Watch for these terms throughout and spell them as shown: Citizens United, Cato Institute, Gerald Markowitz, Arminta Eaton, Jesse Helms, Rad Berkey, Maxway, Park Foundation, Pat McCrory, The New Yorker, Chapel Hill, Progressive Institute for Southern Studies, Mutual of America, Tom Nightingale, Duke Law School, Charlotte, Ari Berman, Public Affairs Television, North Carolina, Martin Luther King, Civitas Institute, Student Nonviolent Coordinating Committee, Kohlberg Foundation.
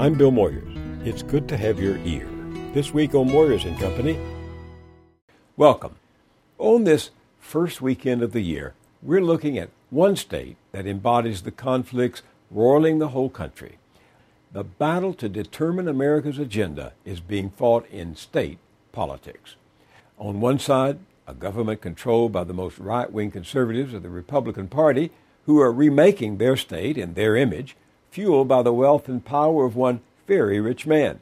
I'm Bill Moyers. It's good to have your ear. This week on Moyers & Company. Welcome. On this first weekend of the year, we're looking at one state that embodies the conflicts roiling the whole country. The battle to determine America's agenda is being fought in state politics. On one side, a government controlled by the most right-wing conservatives of the Republican Party, who are remaking their state and their image, fueled by the wealth and power of one very rich man.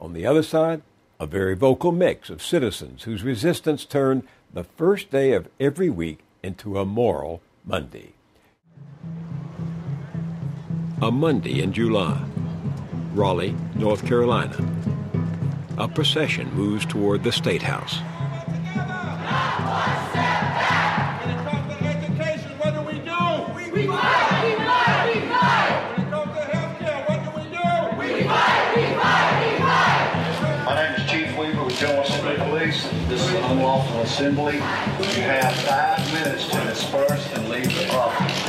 On the other side, a very vocal mix of citizens whose resistance turned the first day of every week into a Moral Monday. A Monday in July, Raleigh, North Carolina. A procession moves toward the State House. Unlawful assembly. You have 5 minutes to disperse and leave the office.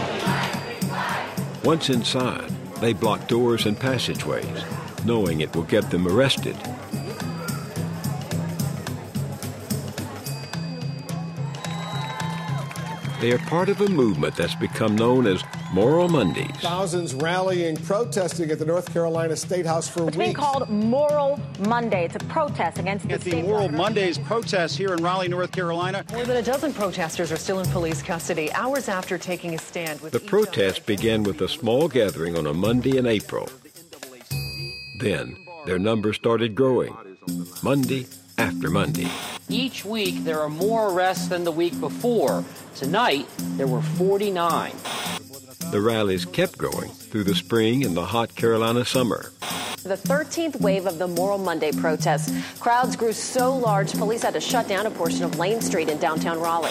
Once inside, they block doors and passageways, knowing it will get them arrested. They are part of a movement that's become known as Moral Mondays. Thousands rallying, protesting at the North Carolina State House for weeks. It's been called Moral Monday. It's a protest against the state. At the Moral Mondays protest here in Raleigh, North Carolina. More than a dozen protesters are still in police custody hours after taking a stand. The protest began with a small gathering on a Monday in April. Then their numbers started growing, Monday after Monday. Each week there are more arrests than the week before. Tonight there were 49. The rallies kept going through the spring and the hot Carolina summer. The 13th wave of the Moral Monday protests. Crowds grew so large, police had to shut down a portion of Lane Street in downtown Raleigh.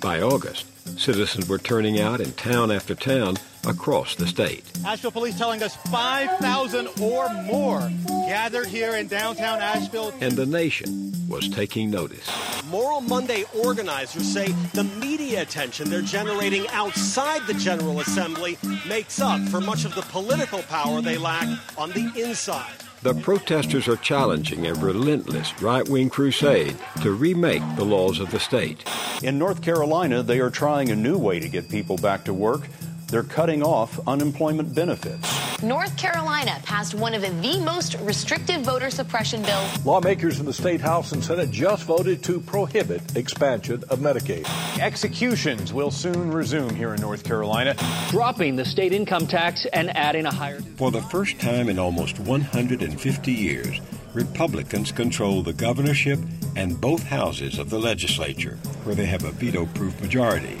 By August, citizens were turning out in town after town across the state. Asheville police telling us 5,000 or more gathered here in downtown Asheville. And the nation was taking notice. Moral Monday organizers say the media attention they're generating outside the General Assembly makes up for much of the political power they lack on the inside. The protesters are challenging a relentless right-wing crusade to remake the laws of the state. In North Carolina, they are trying a new way to get people back to work. They're cutting off unemployment benefits. North Carolina passed one of the most restrictive voter suppression bills. Lawmakers in the State House and Senate just voted to prohibit expansion of Medicaid. Executions will soon resume here in North Carolina. Dropping the state income tax and adding a higher... For the first time in almost 150 years, Republicans control the governorship and both houses of the legislature, where they have a veto-proof majority.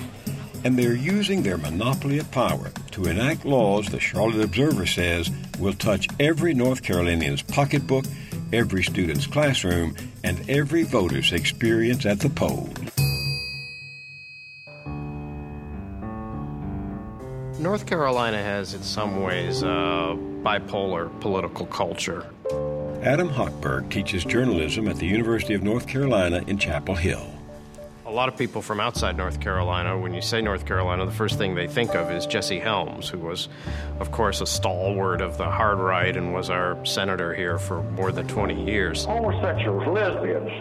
And they're using their monopoly of power to enact laws the Charlotte Observer says will touch every North Carolinian's pocketbook, every student's classroom, and every voter's experience at the poll. North Carolina has, in some ways, a bipolar political culture. Adam Hochberg teaches journalism at the University of North Carolina in Chapel Hill. A lot of people from outside North Carolina, when you say North Carolina, the first thing they think of is Jesse Helms, who was, of course, a stalwart of the hard right and was our senator here for more than 20 years. Homosexuals, lesbians,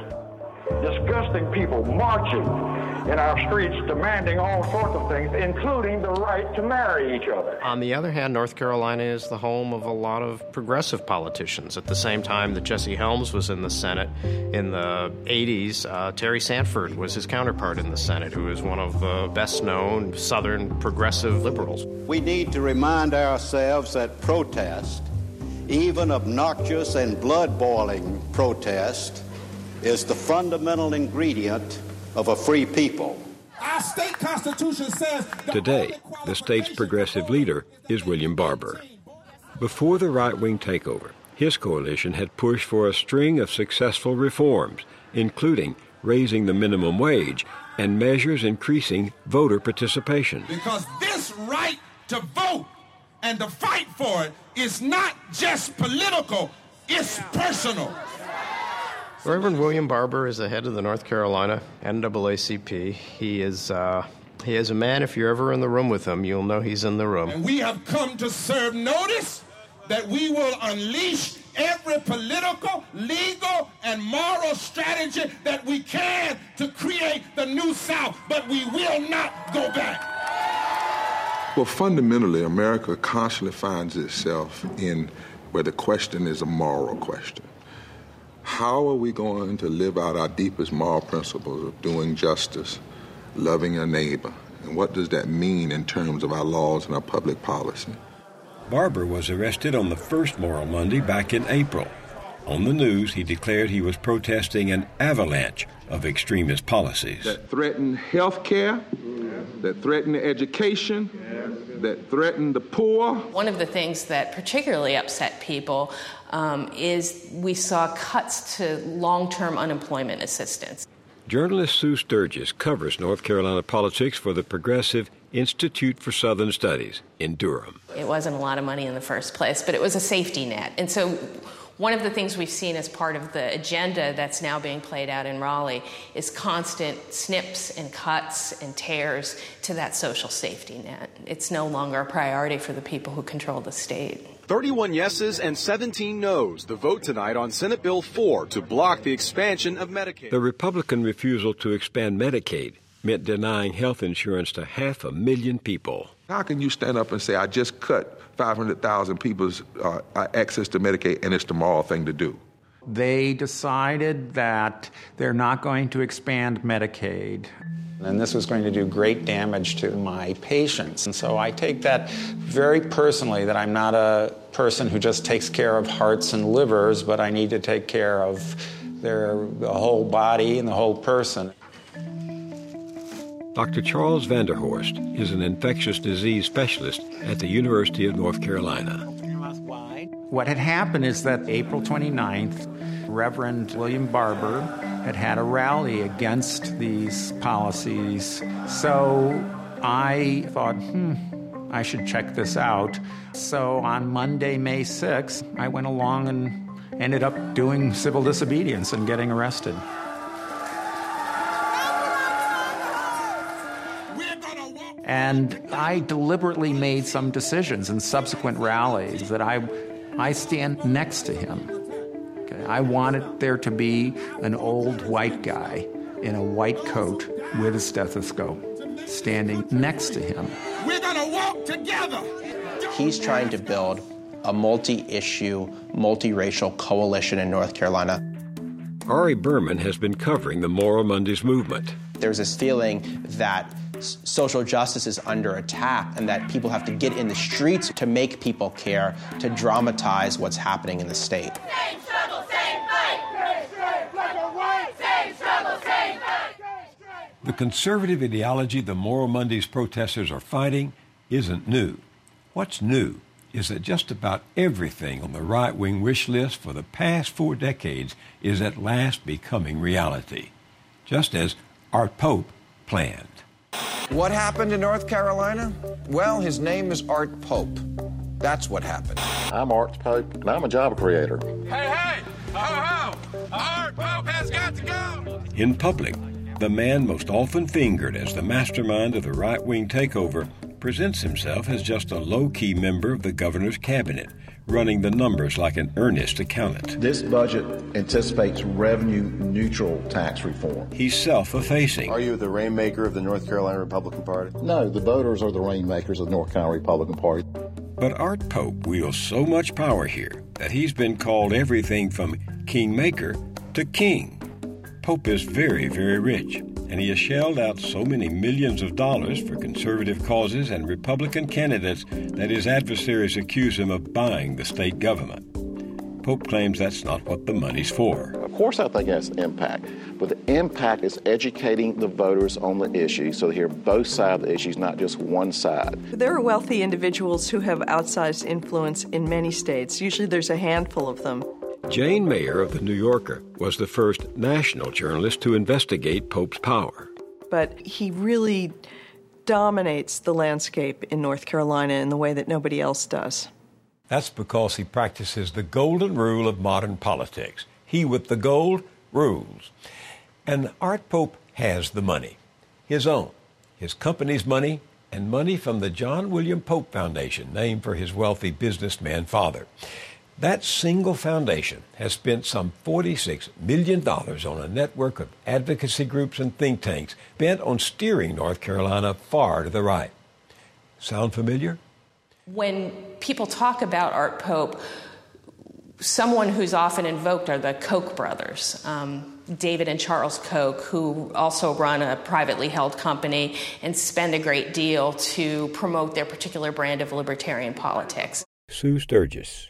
disgusting people marching in our streets demanding all sorts of things, including the right to marry each other. On the other hand, North Carolina is the home of a lot of progressive politicians. At the same time that Jesse Helms was in the Senate in the 80s, Terry Sanford was his counterpart in the Senate, who is one of the best-known Southern progressive liberals. We need to remind ourselves that protest, even obnoxious and blood-boiling protest, is the fundamental ingredient of a free people. Our state constitution says... Today, the state's progressive leader is William Barber. Before the right-wing takeover, his coalition had pushed for a string of successful reforms, including raising the minimum wage and measures increasing voter participation. Because this right to vote and to fight for it is not just political, it's personal. Reverend William Barber is the head of the North Carolina NAACP. He is a man, if you're ever in the room with him, you'll know he's in the room. And we have come to serve notice that we will unleash every political, legal, and moral strategy that we can to create the New South, but we will not go back. Well, fundamentally, America constantly finds itself in where the question is a moral question. How are we going to live out our deepest moral principles of doing justice, loving your neighbor? And what does that mean in terms of our laws and our public policy? Barber was arrested on the first Moral Monday back in April. On the news, he declared he was protesting an avalanche of extremist policies that threaten health care, that threaten education, that threaten the poor. One of the things that particularly upset people is we saw cuts to long-term unemployment assistance. Journalist Sue Sturgis covers North Carolina politics for the Progressive Institute for Southern Studies in Durham. It wasn't a lot of money in the first place, but it was a safety net. And so one of the things we've seen as part of the agenda that's now being played out in Raleigh is constant snips and cuts and tears to that social safety net. It's no longer a priority for the people who control the state. 31 yeses and 17 noes, the vote tonight on Senate Bill 4 to block the expansion of Medicaid. The Republican refusal to expand Medicaid meant denying health insurance to 500,000 people. How can you stand up and say, I just cut 500,000 people's access to Medicaid, and it's the moral thing to do? They decided that they're not going to expand Medicaid. And this was going to do great damage to my patients. And so I take that very personally, that I'm not a person who just takes care of hearts and livers, but I need to take care of the whole body and the whole person. Dr. Charles van der Horst is an infectious disease specialist at the University of North Carolina. What had happened is that April 29th, Reverend William Barber had a rally against these policies. So I thought, I should check this out. So on Monday, May 6th, I went along and ended up doing civil disobedience and getting arrested. And I deliberately made some decisions in subsequent rallies that I stand next to him. Okay? I wanted there to be an old white guy in a white coat with a stethoscope standing next to him. We're going to walk together. He's trying to build a multi-issue, multiracial coalition in North Carolina. Ari Berman has been covering the Moral Mondays movement. There's this feeling that social justice is under attack and that people have to get in the streets to make people care, to dramatize what's happening in the state. Same struggle, same fight. Same struggle, same fight. The conservative ideology the Moral Mondays protesters are fighting isn't new. What's new is that just about everything on the right-wing wish list for the past 4 decades is at last becoming reality, just as Art Pope planned. What happened in North Carolina? Well, his name is Art Pope. That's what happened. I'm Art Pope, and I'm a job creator. Hey, hey! Ho, ho! Art Pope has got to go! In public, the man most often fingered as the mastermind of the right-wing takeover presents himself as just a low-key member of the governor's cabinet, running the numbers like an earnest accountant. This budget anticipates revenue-neutral tax reform. He's self-effacing. Are you the rainmaker of the North Carolina Republican Party? No, the voters are the rainmakers of the North Carolina Republican Party. But Art Pope wields so much power here that he's been called everything from kingmaker to king. Pope is very, very rich, and he has shelled out so many millions of dollars for conservative causes and Republican candidates that his adversaries accuse him of buying the state government. Pope claims that's not what the money's for. Of course I think it has impact, but the impact is educating the voters on the issue so they hear both sides of the issues, not just one side. There are wealthy individuals who have outsized influence in many states. Usually there's a handful of them. Jane Mayer of The New Yorker was the first national journalist to investigate Pope's power. But he really dominates the landscape in North Carolina in the way that nobody else does. That's because he practices the golden rule of modern politics. He with the gold rules. And Art Pope has the money, his own, his company's money, and money from the John William Pope Foundation, named for his wealthy businessman father. That single foundation has spent some $46 million on a network of advocacy groups and think tanks bent on steering North Carolina far to the right. Sound familiar? When people talk about Art Pope, someone who's often invoked are the Koch brothers, David and Charles Koch, who also run a privately held company and spend a great deal to promote their particular brand of libertarian politics. Sue Sturgis.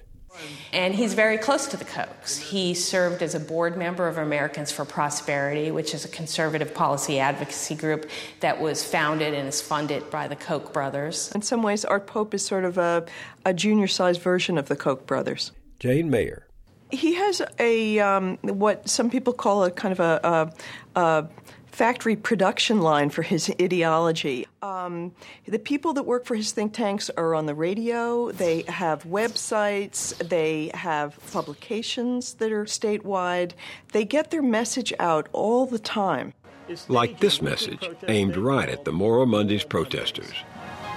And he's very close to the Kochs. He served as a board member of Americans for Prosperity, which is a conservative policy advocacy group that was founded and is funded by the Koch brothers. In some ways, Art Pope is sort of a junior-sized version of the Koch brothers. Jane Mayer. He has a what some people call a kind of a factory production line for his ideology. The people that work for his think tanks are on the radio. They have websites. They have publications that are statewide. They get their message out all the time. Like this message, aimed right at the Moral Mondays protesters.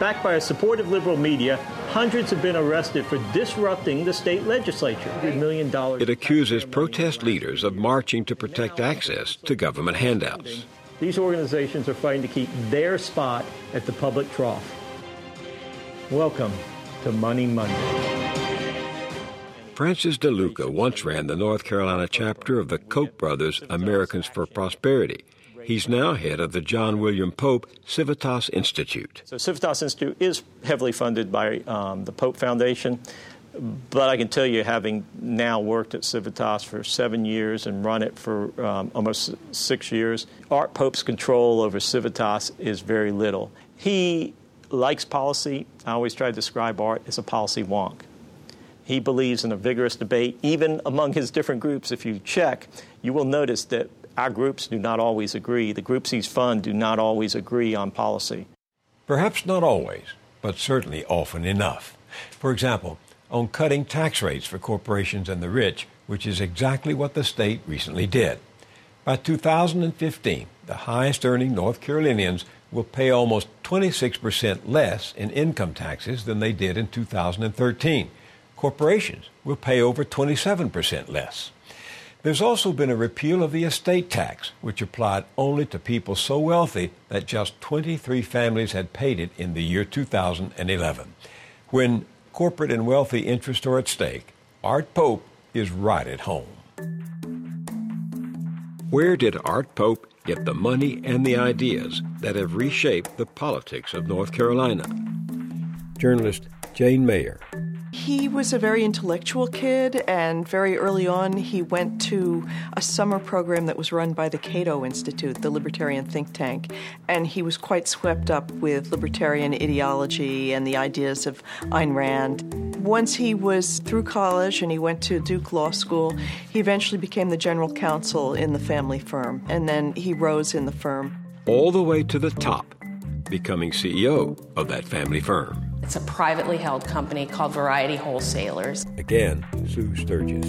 Backed by a supportive liberal media, hundreds have been arrested for disrupting the state legislature. $100 million. It accuses protest leaders of marching to protect access to government handouts. These organizations are fighting to keep their spot at the public trough. Welcome to Money Monday. Francis DeLuca once ran the North Carolina chapter of the Koch brothers, Americans for Prosperity. He's now head of the John William Pope Civitas Institute. So Civitas Institute is heavily funded by the Pope Foundation, but I can tell you, having now worked at Civitas for 7 years and run it for almost 6 years, Art Pope's control over Civitas is very little. He likes policy. I always try to describe Art as a policy wonk. He believes in a vigorous debate. Even among his different groups, if you check, you will notice that our groups do not always agree. The groups he's funded do not always agree on policy. Perhaps not always, but certainly often enough. For example, on cutting tax rates for corporations and the rich, which is exactly what the state recently did. By 2015, the highest-earning North Carolinians will pay almost 26% less in income taxes than they did in 2013. Corporations will pay over 27% less. There's also been a repeal of the estate tax, which applied only to people so wealthy that just 23 families had paid it in the year 2011. When corporate and wealthy interests are at stake, Art Pope is right at home. Where did Art Pope get the money and the ideas that have reshaped the politics of North Carolina? Journalist Jane Mayer. He was a very intellectual kid, and very early on he went to a summer program that was run by the Cato Institute, the libertarian think tank, and he was quite swept up with libertarian ideology and the ideas of Ayn Rand. Once he was through college and he went to Duke Law School, he eventually became the general counsel in the family firm, and then he rose in the firm. All the way to the top, becoming CEO of that family firm. It's a privately held company called Variety Wholesalers. Again, Sue Sturgis.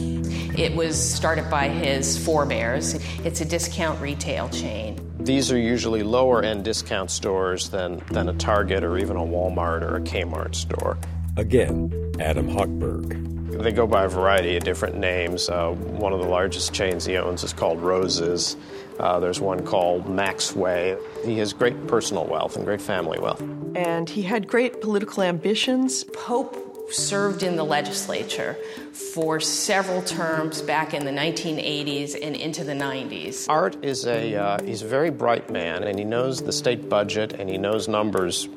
It was started by his forebears. It's a discount retail chain. These are usually lower-end discount stores than a Target or even a Walmart or a Kmart store. Again, Adam Hochberg. They go by a variety of different names. One of the largest chains he owns is called Rose's. There's one called Maxway. He has great personal wealth and great family wealth. And he had great political ambitions. Pope served in the legislature for several terms back in the 1980s and into the 90s. Art is he's a very bright man, and he knows the state budget, and he knows numbers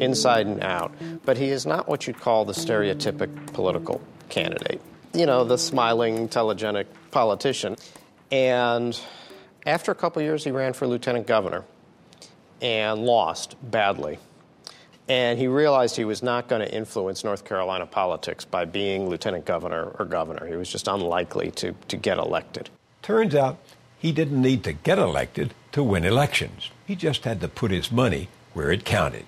inside and out. But he is not what you'd call the stereotypic political candidate. You know, the smiling, telegenic politician. And after a couple years, he ran for lieutenant governor and lost badly. And he realized he was not going to influence North Carolina politics by being lieutenant governor or governor. He was just unlikely to get elected. Turns out he didn't need to get elected to win elections. He just had to put his money where it counted.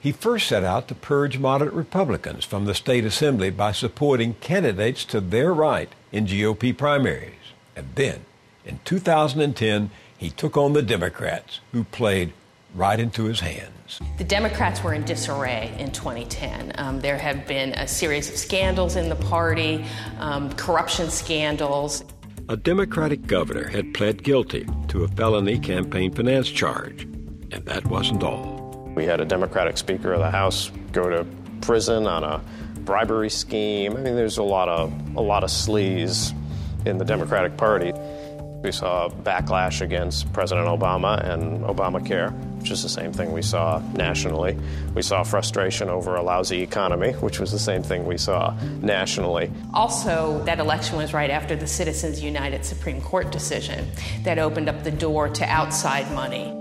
He first set out to purge moderate Republicans from the state assembly by supporting candidates to their right in GOP primaries. And then, in 2010, he took on the Democrats, who played right into his hands. The Democrats were in disarray in 2010. There have been a series of scandals in the party, corruption scandals. A Democratic governor had pled guilty to a felony campaign finance charge, and that wasn't all. We had a Democratic Speaker of the House go to prison on a bribery scheme. I mean, there's a lot of sleaze in the Democratic Party. We saw backlash against President Obama and Obamacare, which is the same thing we saw nationally. We saw frustration over a lousy economy, which was the same thing we saw nationally. Also, that election was right after the Citizens United Supreme Court decision that opened up the door to outside money.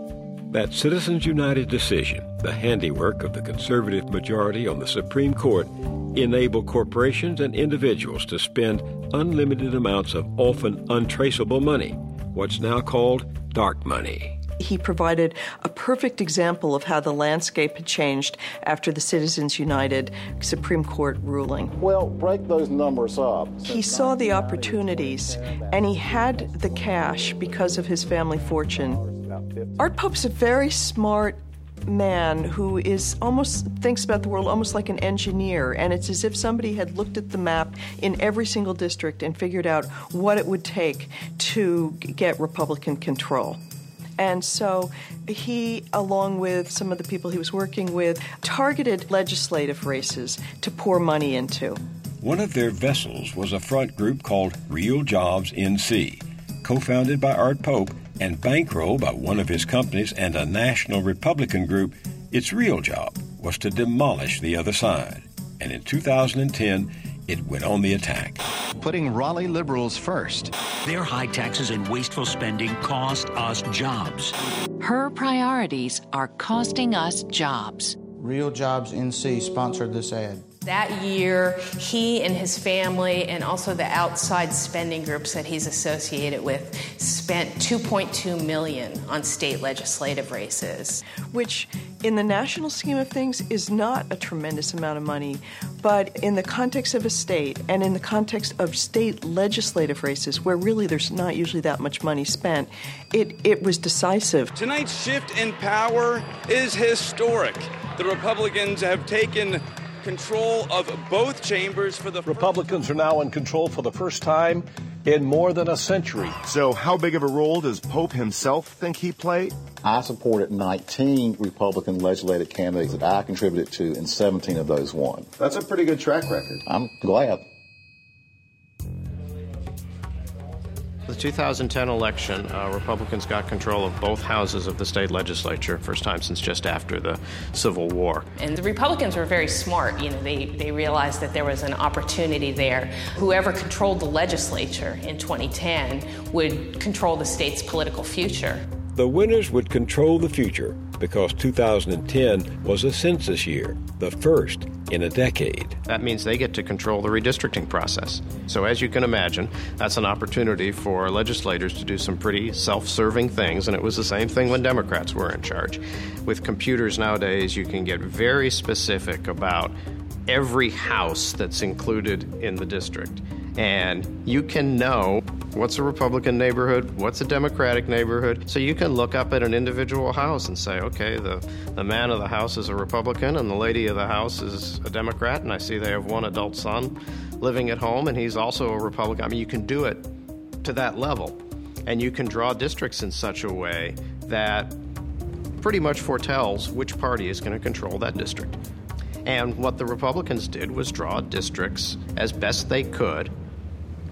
That Citizens United decision, the handiwork of the conservative majority on the Supreme Court, enabled corporations and individuals to spend unlimited amounts of often untraceable money, what's now called dark money. He provided a perfect example of how the landscape had changed after the Citizens United Supreme Court ruling. Well, break those numbers up. He saw the opportunities, and he had the cash because of his family fortune. Art Pope's a very smart man who is almost thinks about the world almost like an engineer, and it's as if somebody had looked at the map in every single district and figured out what it would take to get Republican control. And so he, along with some of the people he was working with, targeted legislative races to pour money into. One of their vessels was a front group called Real Jobs NC, co-founded by Art Pope and bankrolled by one of his companies and a national Republican group. Its real job was to demolish the other side. And in 2010, it went on the attack. Putting Raleigh liberals first. Their high taxes and wasteful spending cost us jobs. Her priorities are costing us jobs. Real Jobs NC sponsored this ad. That year, he and his family and also the outside spending groups that he's associated with spent $2.2 million on state legislative races. Which, in the national scheme of things, is not a tremendous amount of money, but in the context of a state and in the context of state legislative races, where really there's not usually that much money spent, it was decisive. Tonight's shift in power is historic. The Republicans have taken control of both chambers for the Republicans are now in control for the first time in more than a century. So how big of a role does Pope himself think he played? I supported 19 Republican legislative candidates that I contributed to, and 17 of those won. That's a pretty good track record. I'm glad. The 2010 election, Republicans got control of both houses of the state legislature, first time since just after the Civil War. And the Republicans were very smart. You know, they realized that there was an opportunity there. Whoever controlled the legislature in 2010 would control the state's political future. The winners would control the future because 2010 was a census year, the first in a decade. That means they get to control the redistricting process. So as you can imagine, that's an opportunity for legislators to do some pretty self-serving things, and it was the same thing when Democrats were in charge. With computers nowadays, you can get very specific about every house that's included in the district. And you can know what's a Republican neighborhood, what's a Democratic neighborhood. So you can look up at an individual house and say, okay, the man of the house is a Republican and the lady of the house is a Democrat, and I see they have one adult son living at home, and he's also a Republican. I mean, you can do it to that level. And you can draw districts in such a way that pretty much foretells which party is going to control that district. And what the Republicans did was draw districts as best they could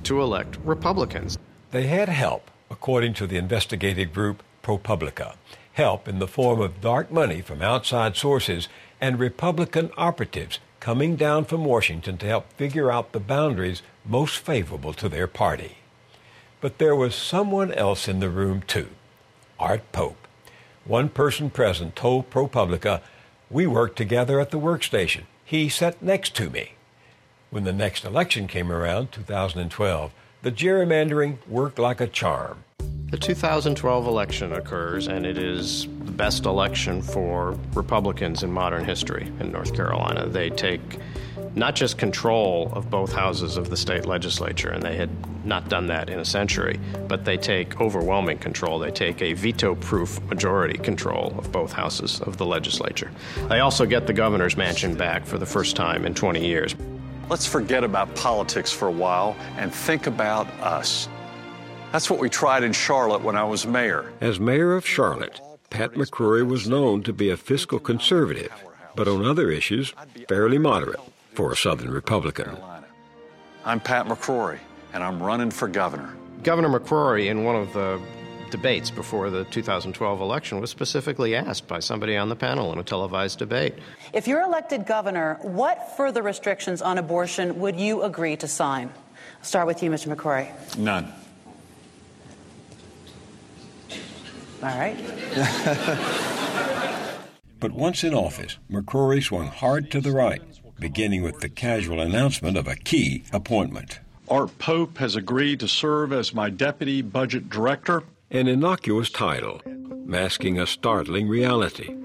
to elect Republicans. They had help, according to the investigative group ProPublica, help in the form of dark money from outside sources and Republican operatives coming down from Washington to help figure out the boundaries most favorable to their party. But there was someone else in the room, too, Art Pope. One person present told ProPublica, "We worked together at the workstation. He sat next to me." When the next election came around, 2012, the gerrymandering worked like a charm. The 2012 election occurs, and it is the best election for Republicans in modern history in North Carolina. They take not just control of both houses of the state legislature, and they had not done that in a century, but they take overwhelming control. They take a veto-proof majority control of both houses of the legislature. They also get the governor's mansion back for the first time in 20 years. Let's forget about politics for a while and think about us. That's what we tried in Charlotte when I was mayor. As mayor of Charlotte, Pat McCrory was known to be a fiscal conservative, but on other issues, fairly moderate for a Southern Republican. I'm Pat McCrory, and I'm running for governor. Governor McCrory, in one of the debates before the 2012 election, was specifically asked by somebody on the panel in a televised debate, if you're elected governor, what further restrictions on abortion would you agree to sign? I'll start with you, Mr. McCrory. None. All right. But once in office, McCrory swung hard to the right, beginning with the casual announcement of a key appointment. Art Pope has agreed to serve as my deputy budget director. An innocuous title, masking a startling reality.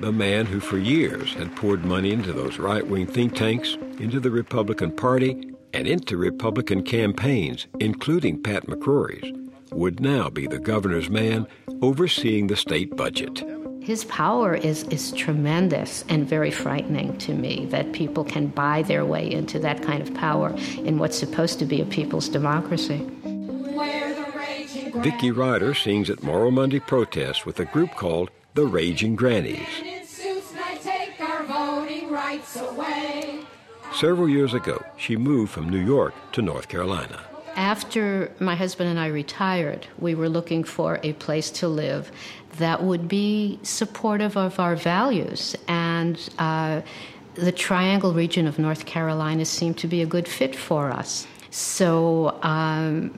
The man who for years had poured money into those right-wing think tanks, into the Republican Party, and into Republican campaigns, including Pat McCrory's, would now be the governor's man overseeing the state budget. His power is tremendous and very frightening to me, that people can buy their way into that kind of power in what's supposed to be a people's democracy. Vicki Ryder sings at Moral Monday protests with a group called the Raging Grannies. Several years ago, she moved from New York to North Carolina. After my husband and I retired, we were looking for a place to live that would be supportive of our values, and the Triangle region of North Carolina seemed to be a good fit for us. So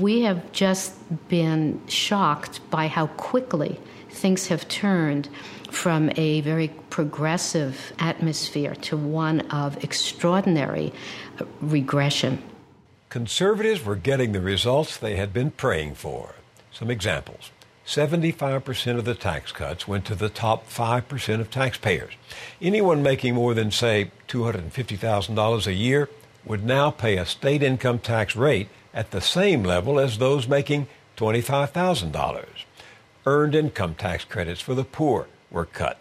we have just been shocked by how quickly things have turned from a very progressive atmosphere to one of extraordinary regression. Conservatives were getting the results they had been praying for. Some examples. 75% of the tax cuts went to the top 5% of taxpayers. Anyone making more than, say, $250,000 a year would now pay a state income tax rate at the same level as those making $25,000. Earned income tax credits for the poor were cut.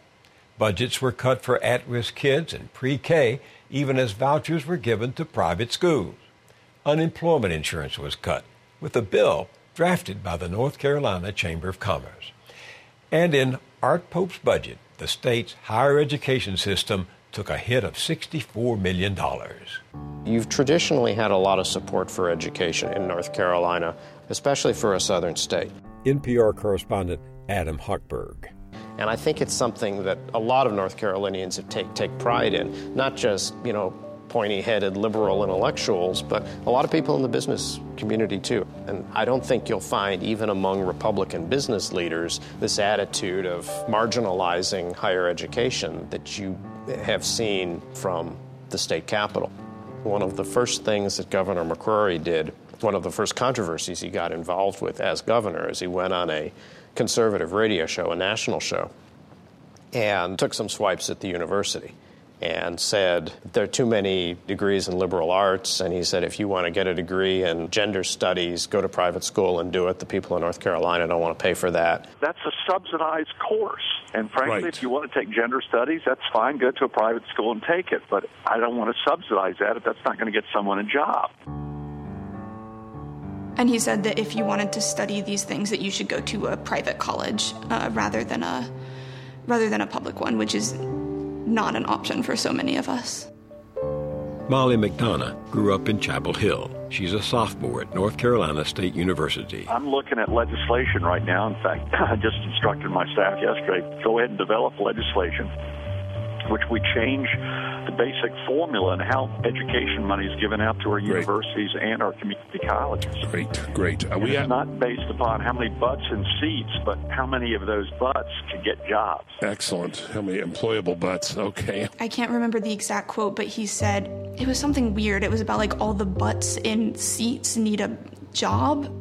Budgets were cut for at-risk kids and pre-K, even as vouchers were given to private schools. Unemployment insurance was cut, with a bill drafted by the North Carolina Chamber of Commerce. And in Art Pope's budget, the state's higher education system took a hit of $64 million. You've traditionally had a lot of support for education in North Carolina, especially for a southern state. NPR correspondent Adam Hochberg. And I think it's something that a lot of North Carolinians take pride in, not just, pointy-headed liberal intellectuals, but a lot of people in the business community too. And I don't think you'll find, even among Republican business leaders, this attitude of marginalizing higher education that you have seen from the state capitol. One of the first things that Governor McCrory did, one of the first controversies he got involved with as governor, is he went on a conservative radio show, a national show, and took some swipes at the university, and said there are too many degrees in liberal arts, and he said if you want to get a degree in gender studies, go to private school and do it. The people in North Carolina don't want to pay for that. That's a subsidized course, and frankly, right. If you want to take gender studies, that's fine. Go to a private school and take it, but I don't want to subsidize that if that's not going to get someone a job. And he said that if you wanted to study these things, that you should go to a private college rather than a public one, which is not an option for so many of us. Molly McDonough grew up in Chapel Hill. She's a sophomore at North Carolina State University. I'm looking at legislation right now. In fact, I just instructed my staff yesterday, go ahead and develop legislation, which we change the basic formula and how education money is given out to our universities and our community colleges. Great. It's not based upon how many butts and seats, but how many of those butts can get jobs. Excellent. How many employable butts? Okay. I can't remember the exact quote, but he said it was something weird. It was about all the butts in seats need a job.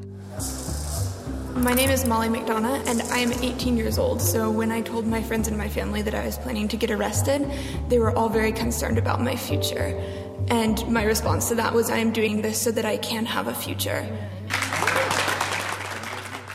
My name is Molly McDonough, and I am 18 years old, so when I told my friends and my family that I was planning to get arrested, they were all very concerned about my future. And my response to that was, I am doing this so that I can have a future.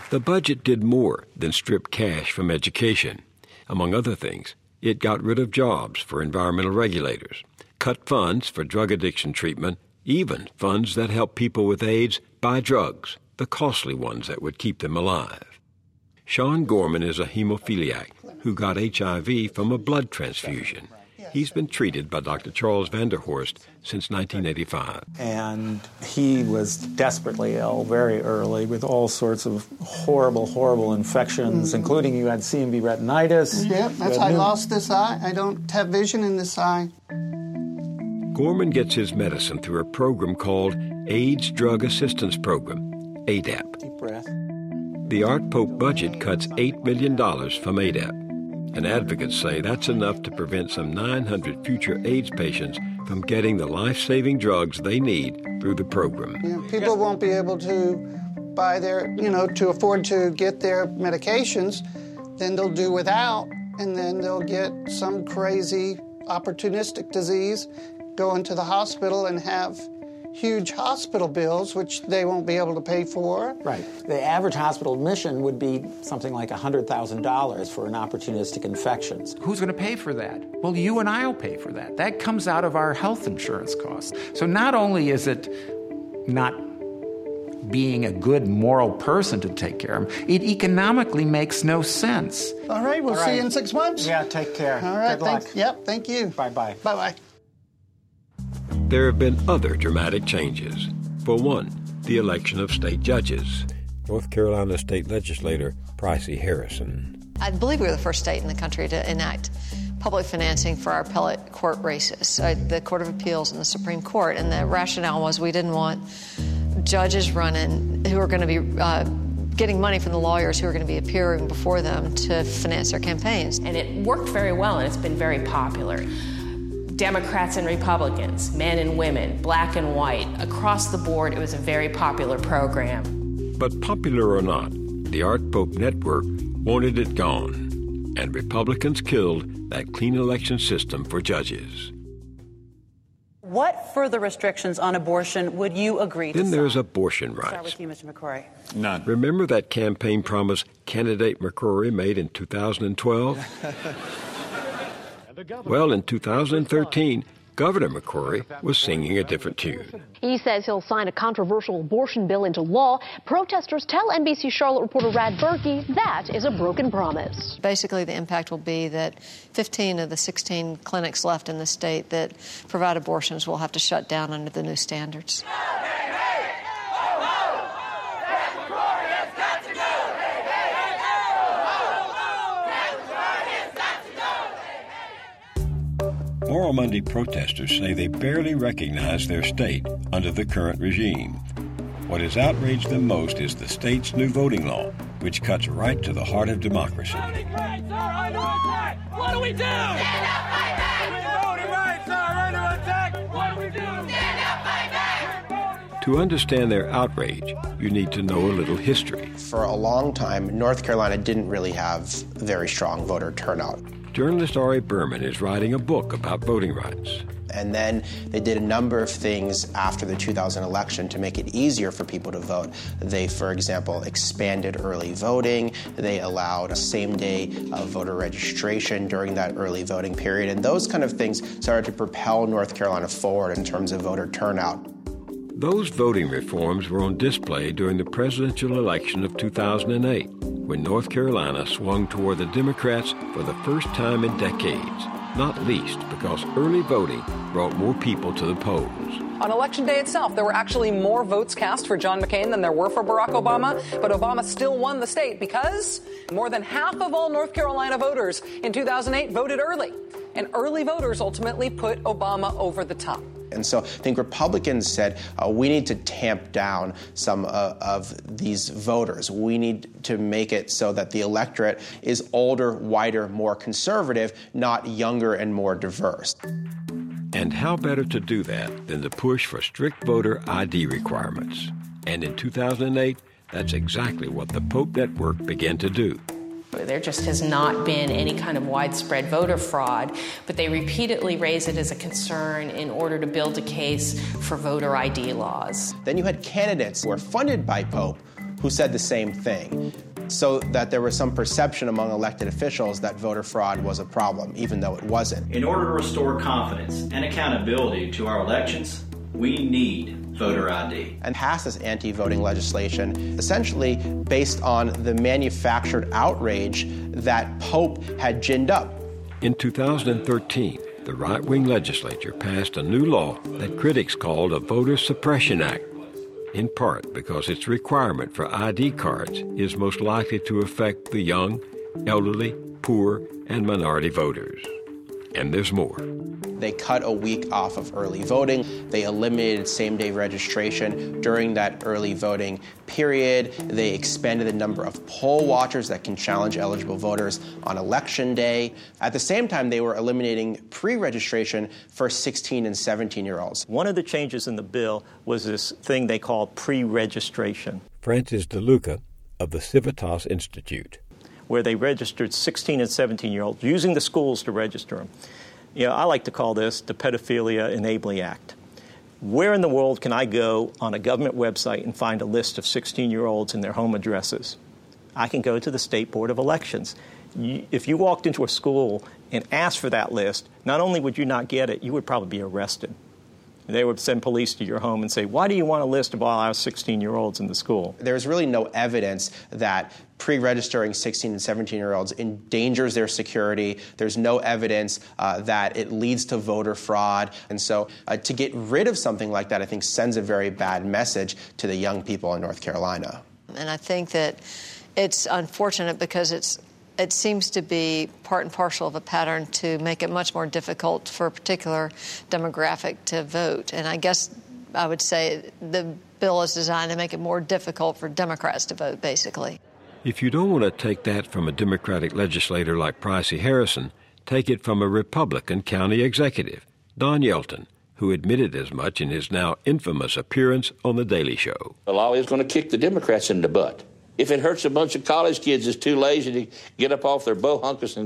The budget did more than strip cash from education. Among other things, it got rid of jobs for environmental regulators, cut funds for drug addiction treatment, even funds that help people with AIDS buy drugs, the costly ones that would keep them alive. Sean Gorman is a hemophiliac who got HIV from a blood transfusion. He's been treated by Dr. Charles van der Horst since 1985. And he was desperately ill very early with all sorts of horrible, horrible infections, including you had CMV retinitis. Yep, that's how I lost this eye. I don't have vision in this eye. Gorman gets his medicine through a program called AIDS Drug Assistance Program, ADAP. Deep breath. The Art Pope budget cuts $8 million from ADAP. And advocates say that's enough to prevent some 900 future AIDS patients from getting the life-saving drugs they need through the program. You know, people won't be able to buy their, to afford to get their medications. Then they'll do without, and then they'll get some crazy opportunistic disease, go into the hospital and have huge hospital bills, which they won't be able to pay for. Right. The average hospital admission would be something like $100,000 for an opportunistic infection. Who's going to pay for that? Well, you and I will pay for that. That comes out of our health insurance costs. So not only is it not being a good moral person to take care of him, it economically makes no sense. All right, we'll see you in 6 months. Yeah, take care. All right, good luck. Yep, thank you. Bye-bye. Bye-bye. There have been other dramatic changes. For one, the election of state judges. North Carolina state legislator Pricey Harrison. I believe we were the first state in the country to enact public financing for our appellate court races, so the Court of Appeals and the Supreme Court, and the rationale was we didn't want judges running who are going to be getting money from the lawyers who are going to be appearing before them to finance their campaigns. And it worked very well, and it's been very popular. Democrats and Republicans, men and women, black and white, across the board, it was a very popular program. But popular or not, the Art Pope Network wanted it gone, and Republicans killed that clean election system for judges. What further restrictions on abortion would you agree to? Then there's abortion rights. Start with you, Mr. McCrory. None. Remember that campaign promise candidate McCrory made in 2012? Well, in 2013, Governor McCrory was singing a different tune. He says he'll sign a controversial abortion bill into law. Protesters tell NBC Charlotte reporter Rad Berkey that is a broken promise. Basically, the impact will be that 15 of the 16 clinics left in the state that provide abortions will have to shut down under the new standards. Moral Monday protesters say they barely recognize their state under the current regime. What has outraged them most is the state's new voting law, which cuts right to the heart of democracy. Voting rights are under attack! What do we do? Stand up, fight back! Voting rights are under attack! What do we do? Stand up, fight back! To understand their outrage, you need to know a little history. For a long time, North Carolina didn't really have very strong voter turnout. Journalist Ari Berman is writing a book about voting rights. And then they did a number of things after the 2000 election to make it easier for people to vote. They, for example, expanded early voting. They allowed a same-day voter registration during that early voting period. And those kind of things started to propel North Carolina forward in terms of voter turnout. Those voting reforms were on display during the presidential election of 2008. When North Carolina swung toward the Democrats for the first time in decades, not least because early voting brought more people to the polls. On Election Day itself, there were actually more votes cast for John McCain than there were for Barack Obama, but Obama still won the state because more than half of all North Carolina voters in 2008 voted early, and early voters ultimately put Obama over the top. And so I think Republicans said, we need to tamp down some of these voters. We need to make it so that the electorate is older, wider, more conservative, not younger and more diverse. And how better to do that than to push for strict voter ID requirements? And in 2008, that's exactly what the Pope Network began to do. There just has not been any kind of widespread voter fraud, but they repeatedly raise it as a concern in order to build a case for voter ID laws. Then you had candidates who were funded by Pope who said the same thing, so that there was some perception among elected officials that voter fraud was a problem, even though it wasn't. In order to restore confidence and accountability to our elections, we need voter ID. And passed this anti-voting legislation essentially based on the manufactured outrage that Pope had ginned up. In 2013, the right-wing legislature passed a new law that critics called a Voter Suppression Act, in part because its requirement for ID cards is most likely to affect the young, elderly, poor, and minority voters. And there's more. They cut a week off of early voting. They eliminated same-day registration during that early voting period. They expanded the number of poll watchers that can challenge eligible voters on election day. At the same time, they were eliminating pre-registration for 16- and 17-year-olds. One of the changes in the bill was this thing they call pre-registration. Francis DeLuca of the Civitas Institute, where they registered 16- and 17-year-olds, using the schools to register them. You know, I like to call this the Pedophilia Enabling Act. Where in the world can I go on a government website and find a list of 16-year-olds and their home addresses? I can go to the State Board of Elections. If you walked into a school and asked for that list, not only would you not get it, you would probably be arrested. They would send police to your home and say, why do you want a list of all our 16-year-olds in the school? There's really no evidence that pre-registering 16- and 17-year-olds endangers their security. There's no evidence that it leads to voter fraud. And so to get rid of something like that, I think, sends a very bad message to the young people in North Carolina. And I think that it's unfortunate because it seems to be part and parcel of a pattern to make it much more difficult for a particular demographic to vote. And I guess I would say the bill is designed to make it more difficult for Democrats to vote, basically. If you don't want to take that from a Democratic legislator like Pricey Harrison, take it from a Republican county executive, Don Yelton, who admitted as much in his now infamous appearance on The Daily Show. The law is going to kick the Democrats in the butt. If it hurts a bunch of college kids that's too lazy to get up off their bohunkers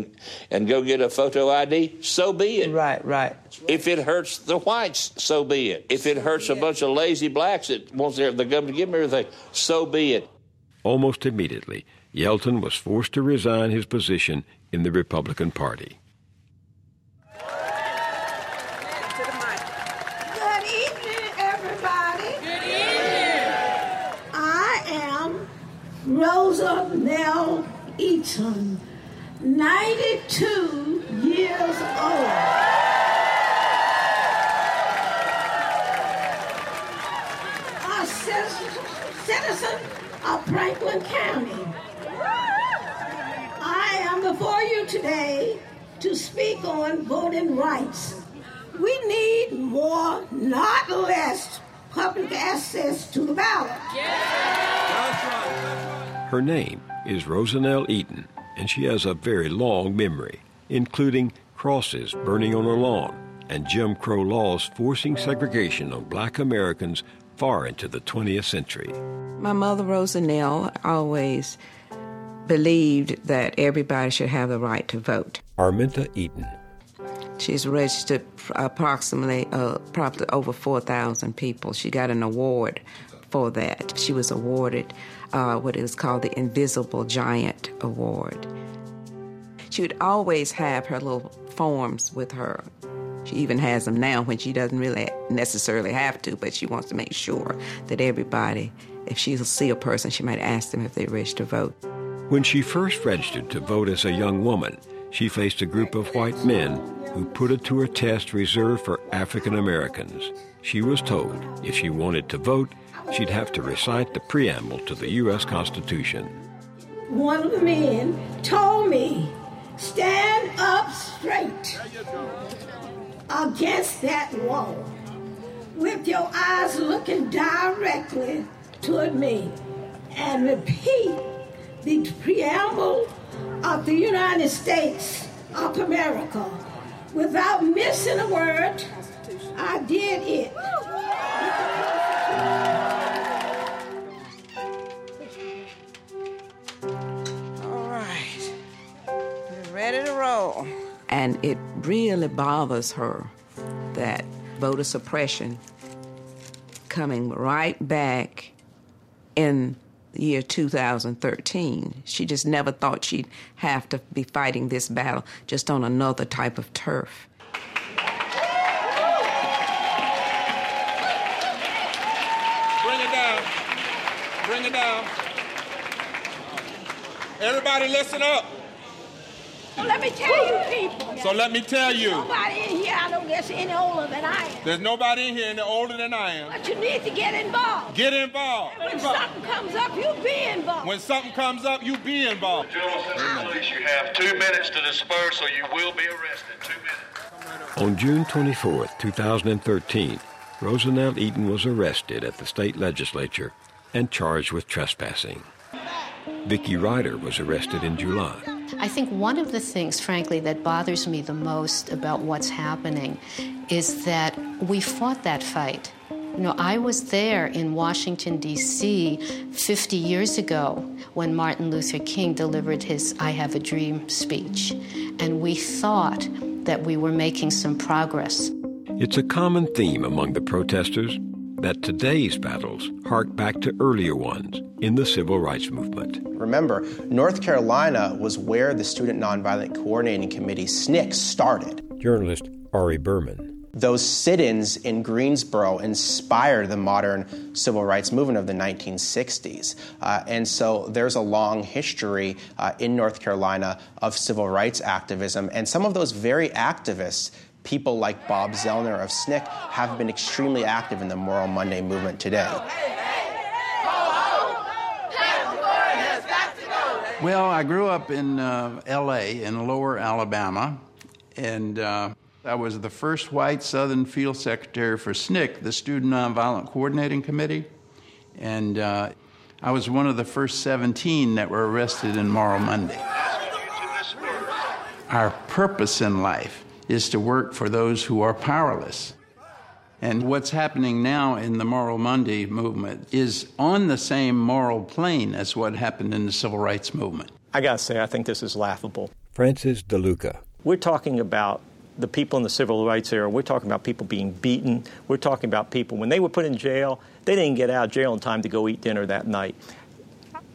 and go get a photo ID, so be it. Right. If it hurts the whites, so be it. If it hurts a bunch of lazy blacks that wants the government to give them everything, so be it. Almost immediately, Yelton was forced to resign his position in the Republican Party. Good evening, everybody. Good evening. I am Rosanell Eaton, 92 years old. A citizen of Franklin County. I am before you today to speak on voting rights. We need more, not less, public access to the ballot. Yeah. Her name is Rosanell Eaton, and she has a very long memory, including crosses burning on her lawn and Jim Crow laws forcing segregation on black Americans far into the 20th century. My mother, Rosanell, always believed that everybody should have the right to vote. Arminta Eaton. She's registered probably over 4,000 people. She got an award for that. She was awarded what is called the Invisible Giant Award. She would always have her little forms with her. She even has them now when she doesn't really necessarily have to, but she wants to make sure that everybody, if she'll see a person, she might ask them if they're registered to vote. When she first registered to vote as a young woman, she faced a group of white men who put it to a test reserved for African Americans. She was told if she wanted to vote, she'd have to recite the preamble to the U.S. Constitution. One of the men told me, stand up straight against that wall with your eyes looking directly toward me and repeat the preamble of the United States of America. Without missing a word, I did it. All right. And it really bothers her that voter suppression coming right back in the year 2013. She just never thought she'd have to be fighting this battle just on another type of turf. Bring it down. Bring it down. Everybody listen up. So let me tell you people. So let me tell you. There's nobody in here I know that's any older than I am. There's nobody in here any older than I am. But you need to get involved. Get involved. And when something comes up, you be involved. When something comes up, you be involved. Please, you have 2 minutes to disperse or you will be arrested. 2 minutes. On June 24th, 2013, Rosanell Eaton was arrested at the state legislature and charged with trespassing. Vicki Ryder was arrested in July. I think one of the things, frankly, that bothers me the most about what's happening is that we fought that fight. You know, I was there in Washington, D.C. 50 years ago when Martin Luther King delivered his I Have a Dream speech, and we thought that we were making some progress. It's a common theme among the protesters that today's battles hark back to earlier ones in the civil rights movement. Remember, North Carolina was where the Student Nonviolent Coordinating Committee, SNCC, started. Journalist Ari Berman. Those sit-ins in Greensboro inspired the modern civil rights movement of the 1960s. And so there's a long history in North Carolina of civil rights activism, and some of those very activists, people like Bob Zellner of SNCC, have been extremely active in the Moral Monday movement today. Well, I grew up in L.A., in Lower Alabama, and I was the first white Southern field secretary for SNCC, the Student Nonviolent Coordinating Committee, and I was one of the first 17 that were arrested in Moral Monday. Our purpose in life is to work for those who are powerless. And what's happening now in the Moral Monday movement is on the same moral plane as what happened in the civil rights movement. I gotta say, I think this is laughable. Francis DeLuca. We're talking about the people in the civil rights era. We're talking about people being beaten. We're talking about people, when they were put in jail, they didn't get out of jail in time to go eat dinner that night.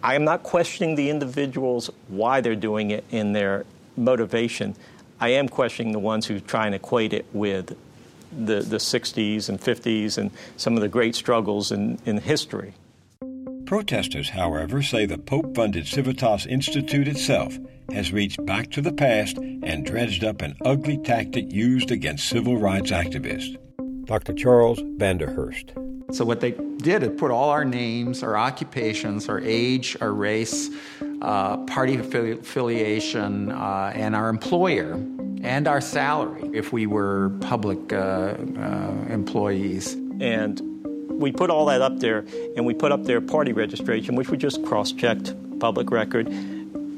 I am not questioning the individuals, why they're doing it, and their motivation. I am questioning the ones who try and equate it with the 60s and 50s and some of the great struggles in history. Protesters, however, say the Pope-funded Civitas Institute itself has reached back to the past and dredged up an ugly tactic used against civil rights activists. Dr. Charles van der Horst. So what they did is put all our names, our occupations, our age, our race, party affiliation, and our employer, and our salary if we were public employees. And we put all that up there, and we put up their party registration, which we just cross-checked public record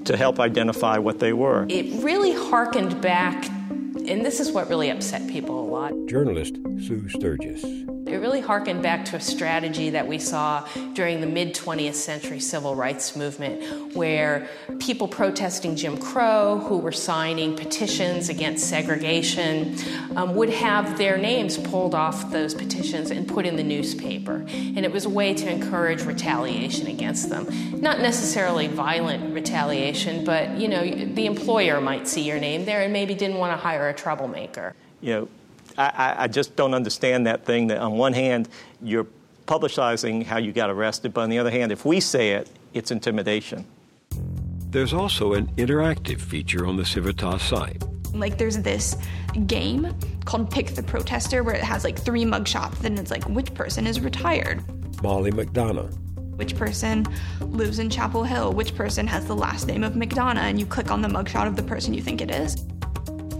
to help identify what they were. It really harkened back, and this is what really upset people a lot. Journalist Sue Sturgis. It really harkened back to a strategy that we saw during the mid-20th century civil rights movement, where people protesting Jim Crow, who were signing petitions against segregation, would have their names pulled off those petitions and put in the newspaper. And it was a way to encourage retaliation against them. Not necessarily violent retaliation, but, you know, the employer might see your name there and maybe didn't want to hire a troublemaker. You know, I just don't understand that thing that on one hand, you're publicizing how you got arrested, but on the other hand, if we say it, it's intimidation. There's also an interactive feature on the Civitas site. Like, there's this game called Pick the Protester where it has, like, 3 mugshots, and it's like, which person is retired? Molly McDonough. Which person lives in Chapel Hill? Which person has the last name of McDonough? And you click on the mugshot of the person you think it is.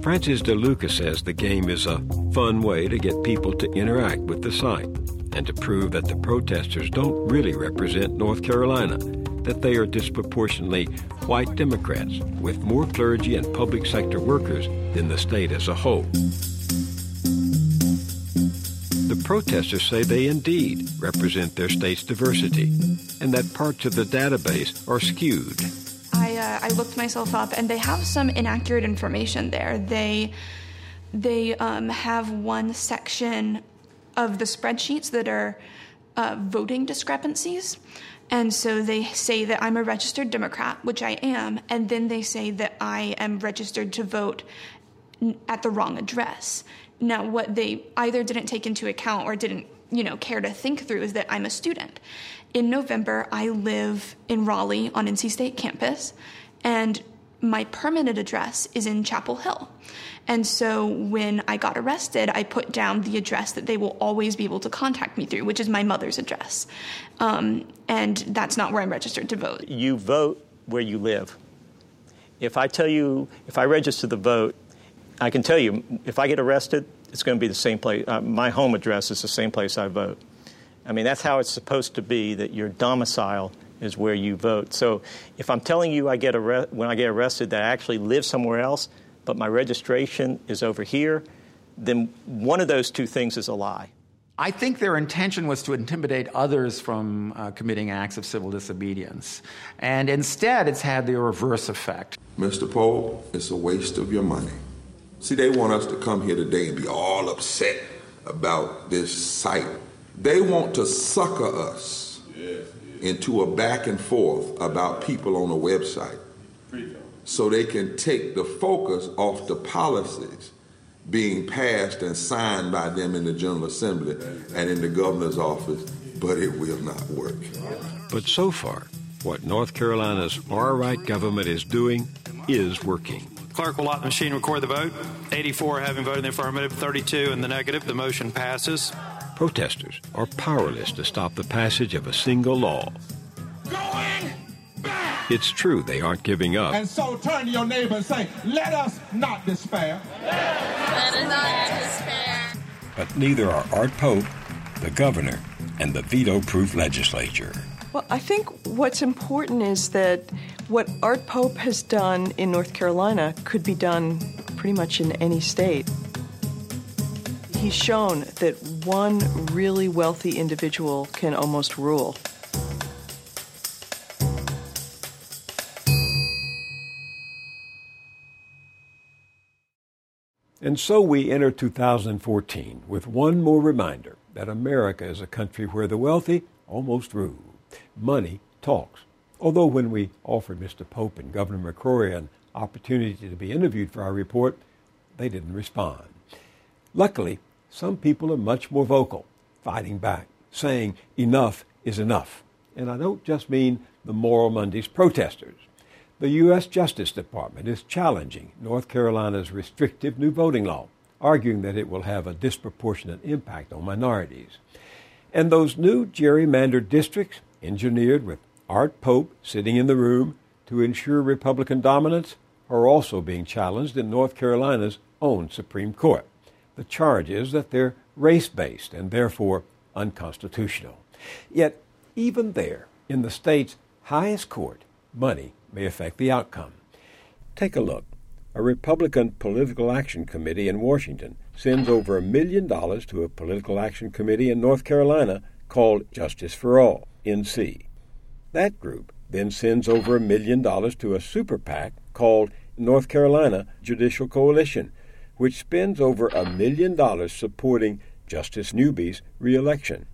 Francis DeLuca says the game is a fun way to get people to interact with the site and to prove that the protesters don't really represent North Carolina, that they are disproportionately white Democrats with more clergy and public sector workers than the state as a whole. The protesters say they indeed represent their state's diversity and that parts of the database are skewed. I I looked myself up, and they have some inaccurate information there. They have one section of the spreadsheets that are voting discrepancies. And so they say that I'm a registered Democrat, which I am, and then they say that I am registered to vote at the wrong address. Now, what they either didn't take into account or didn't, care to think through is that I'm a student. In November, I live in Raleigh on NC State campus, and my permanent address is in Chapel Hill. And so when I got arrested, I put down the address that they will always be able to contact me through, which is my mother's address. And that's not where I'm registered to vote. You vote where you live. If I register to vote, I can tell you, if I get arrested, it's going to be the same place. My home address is the same place I vote. I mean, that's how it's supposed to be, that your domicile is where you vote. So if I'm telling you when I get arrested that I actually live somewhere else, but my registration is over here, then one of those two things is a lie. I think their intention was to intimidate others from committing acts of civil disobedience. And instead, it's had the reverse effect. Mr. Pope, it's a waste of your money. See, they want us to come here today and be all upset about this site. They want to sucker us into a back and forth about people on a website so they can take the focus off the policies being passed and signed by them in the General Assembly and in the governor's office, but it will not work. But so far, what North Carolina's far-right government is doing is working. Clerk will let the machine record the vote. 84 having voted in the affirmative, 32 in the negative. The motion passes. Protesters are powerless to stop the passage of a single law. Going back! It's true they aren't giving up. And so turn to your neighbor and say, let us not despair. Let us not despair. But neither are Art Pope, the governor, and the veto-proof legislature. Well, I think what's important is that what Art Pope has done in North Carolina could be done pretty much in any state. He's shown that one really wealthy individual can almost rule. And so we enter 2014 with one more reminder that America is a country where the wealthy almost rule. Money talks. Although when we offered Mr. Pope and Governor McCrory an opportunity to be interviewed for our report, they didn't respond. Luckily, some people are much more vocal, fighting back, saying enough is enough. And I don't just mean the Moral Mondays protesters. The U.S. Justice Department is challenging North Carolina's restrictive new voting law, arguing that it will have a disproportionate impact on minorities. And those new gerrymandered districts, engineered with Art Pope sitting in the room to ensure Republican dominance, are also being challenged in North Carolina's own Supreme Court. The charge is that they're race-based and therefore unconstitutional. Yet, even there, in the state's highest court, money may affect the outcome. Take a look. A Republican Political Action Committee in Washington sends over $1 million to a Political Action Committee in North Carolina called Justice for All, NC. That group then sends over $1 million to a super PAC called North Carolina Judicial Coalition, which spends over $1 million supporting Justice Newby's reelection.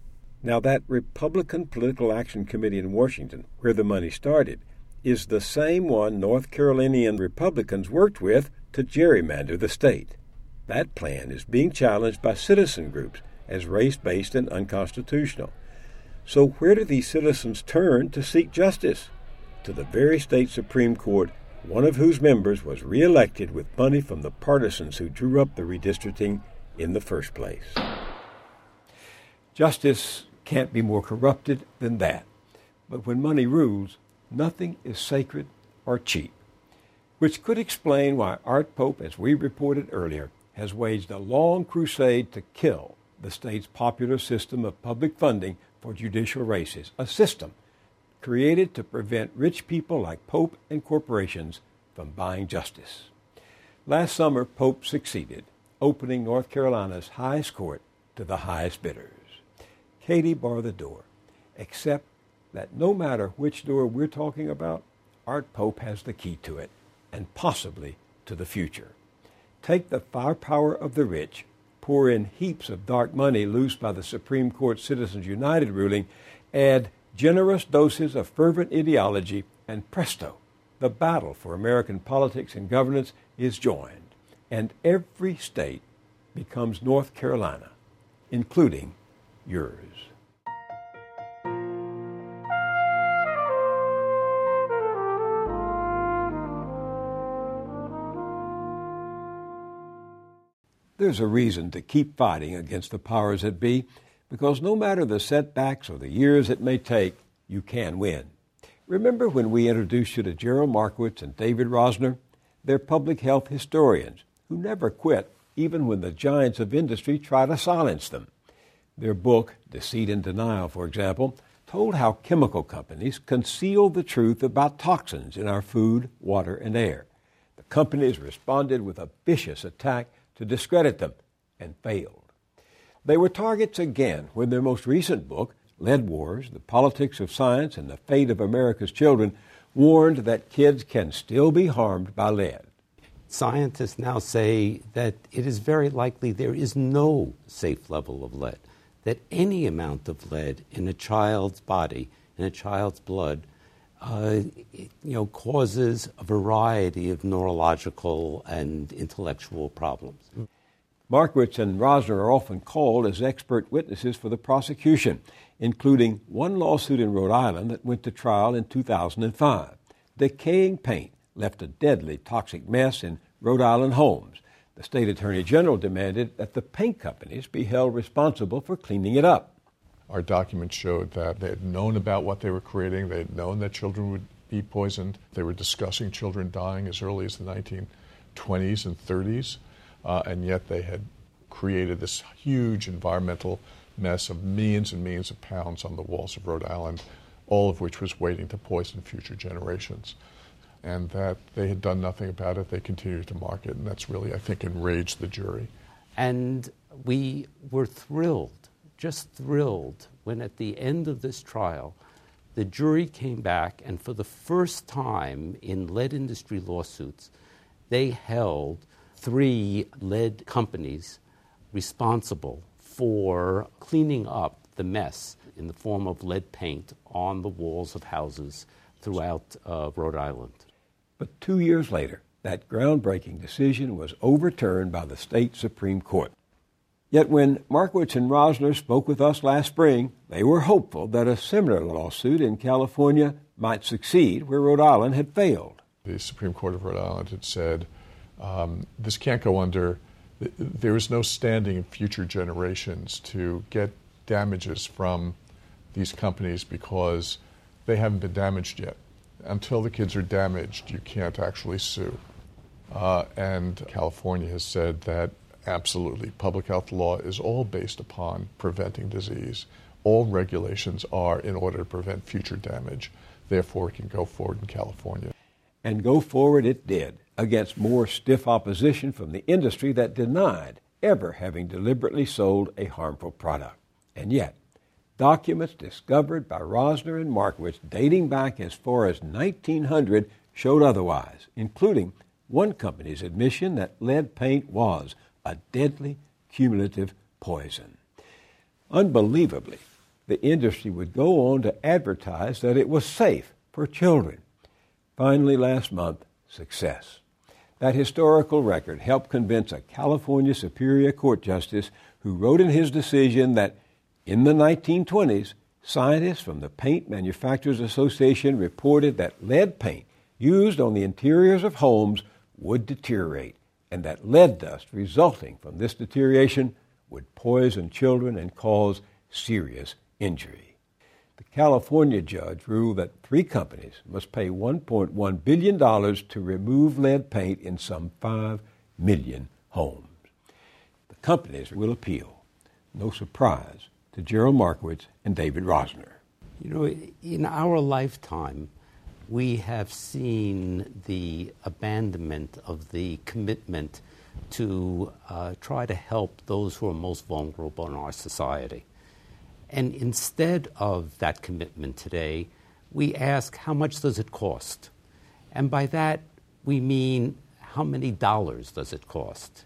Now, that Republican Political Action Committee in Washington, where the money started, is the same one North Carolinian Republicans worked with to gerrymander the state. That plan is being challenged by citizen groups as race-based and unconstitutional. So where do these citizens turn to seek justice? To the very state Supreme Court, one of whose members was reelected with money from the partisans who drew up the redistricting in the first place. Justice can't be more corrupted than that. But when money rules, nothing is sacred or cheap, which could explain why Art Pope, as we reported earlier, has waged a long crusade to kill the state's popular system of public funding for judicial races, a system created to prevent rich people like Pope and corporations from buying justice. Last summer, Pope succeeded, opening North Carolina's highest court to the highest bidders. Katie, bar the door, except that no matter which door we're talking about, Art Pope has the key to it, and possibly to the future. Take the firepower of the rich, pour in heaps of dark money loosed by the Supreme Court Citizens United ruling, add generous doses of fervent ideology, and presto, the battle for American politics and governance is joined, and every state becomes North Carolina, including yours. There's a reason to keep fighting against the powers that be, because no matter the setbacks or the years it may take, you can win. Remember when we introduced you to Gerald Markowitz and David Rosner? They're public health historians who never quit, even when the giants of industry try to silence them. Their book, Deceit and Denial, for example, told how chemical companies conceal the truth about toxins in our food, water, and air. The companies responded with a vicious attack to discredit them, and failed. They were targets again when their most recent book, Lead Wars, The Politics of Science and the Fate of America's Children, warned that kids can still be harmed by lead. Scientists now say that it is very likely there is no safe level of lead, that any amount of lead in a child's body, in a child's blood, causes a variety of neurological and intellectual problems. Markowitz and Rosner are often called as expert witnesses for the prosecution, including one lawsuit in Rhode Island that went to trial in 2005. Decaying paint left a deadly toxic mess in Rhode Island homes. The state attorney general demanded that the paint companies be held responsible for cleaning it up. Our documents showed that they had known about what they were creating. They had known that children would be poisoned. They were discussing children dying as early as the 1920s and 30s, and yet they had created this huge environmental mess of millions and millions of pounds on the walls of Rhode Island, all of which was waiting to poison future generations, and that they had done nothing about it. They continued to market, and that's really, I think, enraged the jury. And we were thrilled when at the end of this trial, the jury came back and for the first time in lead industry lawsuits, they held 3 lead companies responsible for cleaning up the mess in the form of lead paint on the walls of houses throughout Rhode Island. But 2 years later, that groundbreaking decision was overturned by the state Supreme Court. Yet when Markowitz and Rosner spoke with us last spring, they were hopeful that a similar lawsuit in California might succeed where Rhode Island had failed. The Supreme Court of Rhode Island had said, this can't go under. There is no standing in future generations to get damages from these companies because they haven't been damaged yet. Until the kids are damaged, you can't actually sue. And California has said that absolutely. Public health law is all based upon preventing disease. All regulations are in order to prevent future damage. Therefore, it can go forward in California. And go forward it did, against more stiff opposition from the industry that denied ever having deliberately sold a harmful product. And yet, documents discovered by Rosner and Markowitz dating back as far as 1900 showed otherwise, including one company's admission that lead paint was a deadly cumulative poison. Unbelievably, the industry would go on to advertise that it was safe for children. Finally, last month, success. That historical record helped convince a California Superior Court justice who wrote in his decision that in the 1920s, scientists from the Paint Manufacturers Association reported that lead paint used on the interiors of homes would deteriorate, and that lead dust resulting from this deterioration would poison children and cause serious injury. The California judge ruled that 3 companies must pay $1.1 billion to remove lead paint in some 5 million homes. The companies will appeal. No surprise to Gerald Markowitz and David Rosner. You know, in our lifetime, we have seen the abandonment of the commitment to try to help those who are most vulnerable in our society. And instead of that commitment today, we ask, how much does it cost? And by that, we mean how many dollars does it cost?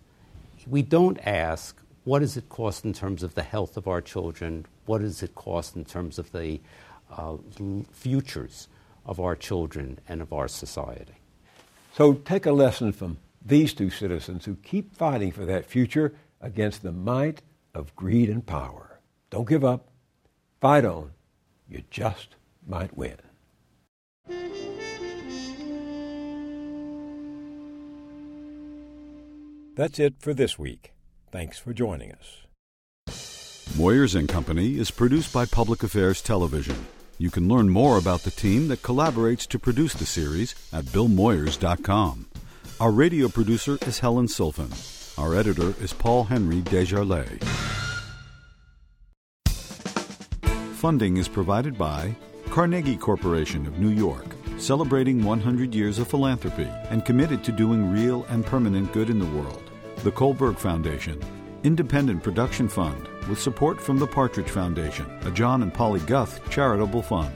We don't ask, what does it cost in terms of the health of our children? What does it cost in terms of the futures of our children and of our society? So take a lesson from these two citizens who keep fighting for that future against the might of greed and power. Don't give up. Fight on. You just might win. That's it for this week. Thanks for joining us. Moyers & Company is produced by Public Affairs Television. You can learn more about the team that collaborates to produce the series at BillMoyers.com. Our radio producer is Helen Silfen. Our editor is Paul-Henri Desjarlais. Funding is provided by Carnegie Corporation of New York, celebrating 100 years of philanthropy and committed to doing real and permanent good in the world. The Kohlberg Foundation, Independent Production Fund, with support from the Partridge Foundation, a John and Polly Guth charitable fund.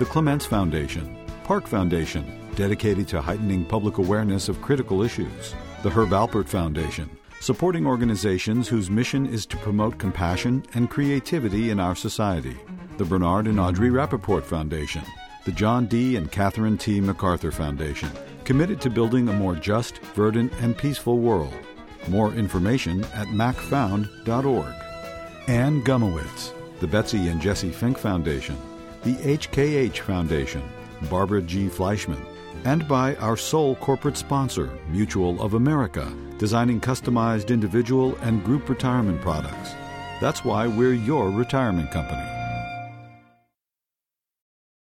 The Clements Foundation, Park Foundation, dedicated to heightening public awareness of critical issues. The Herb Alpert Foundation, supporting organizations whose mission is to promote compassion and creativity in our society. The Bernard and Audrey Rappaport Foundation, the John D. and Catherine T. MacArthur Foundation, committed to building a more just, verdant, and peaceful world. More information at macfound.org. Ann Gumowitz, the Betsy and Jesse Fink Foundation, the HKH Foundation, Barbara G. Fleischman, and by our sole corporate sponsor, Mutual of America, designing customized individual and group retirement products. That's why we're your retirement company.